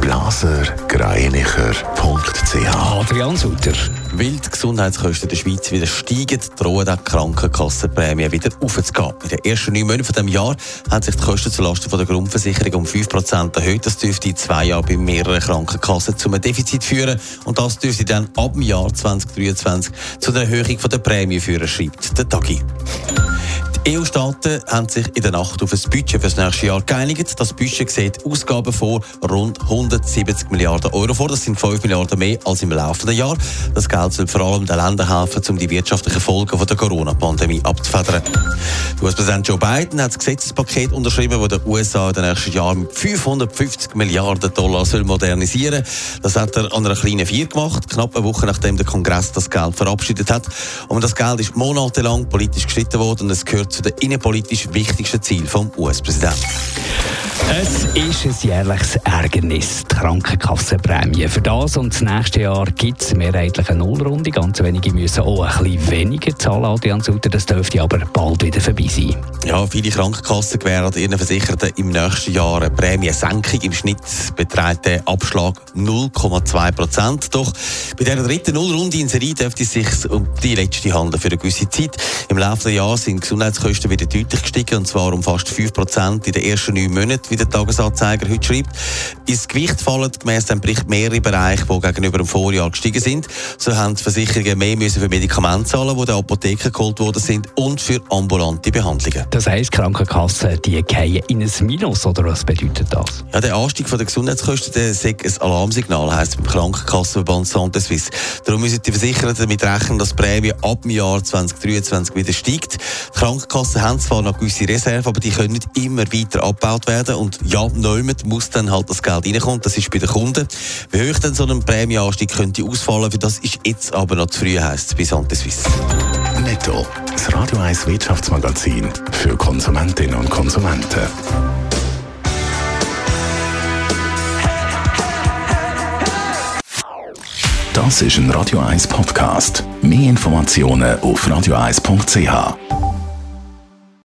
blaserkränicher.ch. Adrian Sutter. Weil die Gesundheitskosten der Schweiz wieder steigen, drohen die Krankenkassenprämien wieder aufzugehen. In den ersten 9 Monaten von diesem Jahr haben sich die Kosten zulasten der Grundversicherung um 5% erhöht. Das dürfte in 2 Jahren bei mehreren Krankenkassen zu einem Defizit führen. Und das dürfte dann ab dem Jahr 2023 zu einer Erhöhung der Prämie führen, schreibt der Tagi. Die EU-Staaten haben sich in der Nacht auf ein Budget für das nächste Jahr geeinigt. Das Budget sieht Ausgaben von rund 170 Milliarden Euro vor. Das sind 5 Milliarden mehr als im laufenden Jahr. Das Geld soll vor allem den Ländern helfen, um die wirtschaftlichen Folgen der Corona-Pandemie abzufedern. US-Präsident Joe Biden hat das Gesetzespaket unterschrieben, das den USA in den nächsten Jahren mit $550 Milliarden soll modernisieren soll. Das hat er an einer kleinen Feier gemacht, knapp eine Woche nachdem der Kongress das Geld verabschiedet hat. Und das Geld ist monatelang politisch gestritten worden und es gehört zu den innenpolitisch wichtigsten Zielen vom US-Präsidenten. Es ist ein jährliches Ärgernis, die Krankenkassenprämie. Für das und das nächste Jahr gibt es mehrheitlich eine Nullrunde. Ganz wenige müssen auch ein bisschen weniger zahlen, Adrian Sutter. Das dürfte aber bald wieder vorbei sein. Ja, viele Krankenkassen gewähren ihren Versicherten im nächsten Jahr eine Prämiensenkung. Im Schnitt beträgt der Abschlag 0,2%. Doch bei dieser dritten Nullrunde in Serie dürfte es sich um die letzte handeln für eine gewisse Zeit. Im Laufe des Jahres sind Gesundheitskosten wieder deutlich gestiegen, und zwar um fast 5% in den ersten 9 Monaten, wie der Tagesanzeiger heute schreibt. Ins Gewicht fallen gemäss dem Bericht mehrere Bereiche, die gegenüber dem Vorjahr gestiegen sind. So haben die Versicherungen mehr müssen für Medikamente zahlen, die der Apotheken geholt worden sind, und für ambulante Behandlungen. Das heisst, Krankenkassen, die gehen in ein Minus, oder was bedeutet das? Ja, der Anstieg der Gesundheitskosten, der sei ein Alarmsignal, heisst beim Krankenkassenverband Santésuisse. Darum müssen die Versicherten damit rechnen, dass die Prämie ab dem Jahr 2023 wieder steigt. Die Krankenkassen haben zwar noch gewisse Reserven, aber die können nicht immer weiter abgebaut werden. Und ja, niemand muss dann halt das Geld reinkommen. Das ist bei den Kunden. Wie hoch denn so ein Prämienanstieg könnte ausfallen, für das ist jetzt aber noch zu früh, heisst es bei santésuisse. Netto, das Radio 1 Wirtschaftsmagazin für Konsumentinnen und Konsumenten. Das ist ein Radio 1 Podcast. Mehr Informationen auf radio1.ch.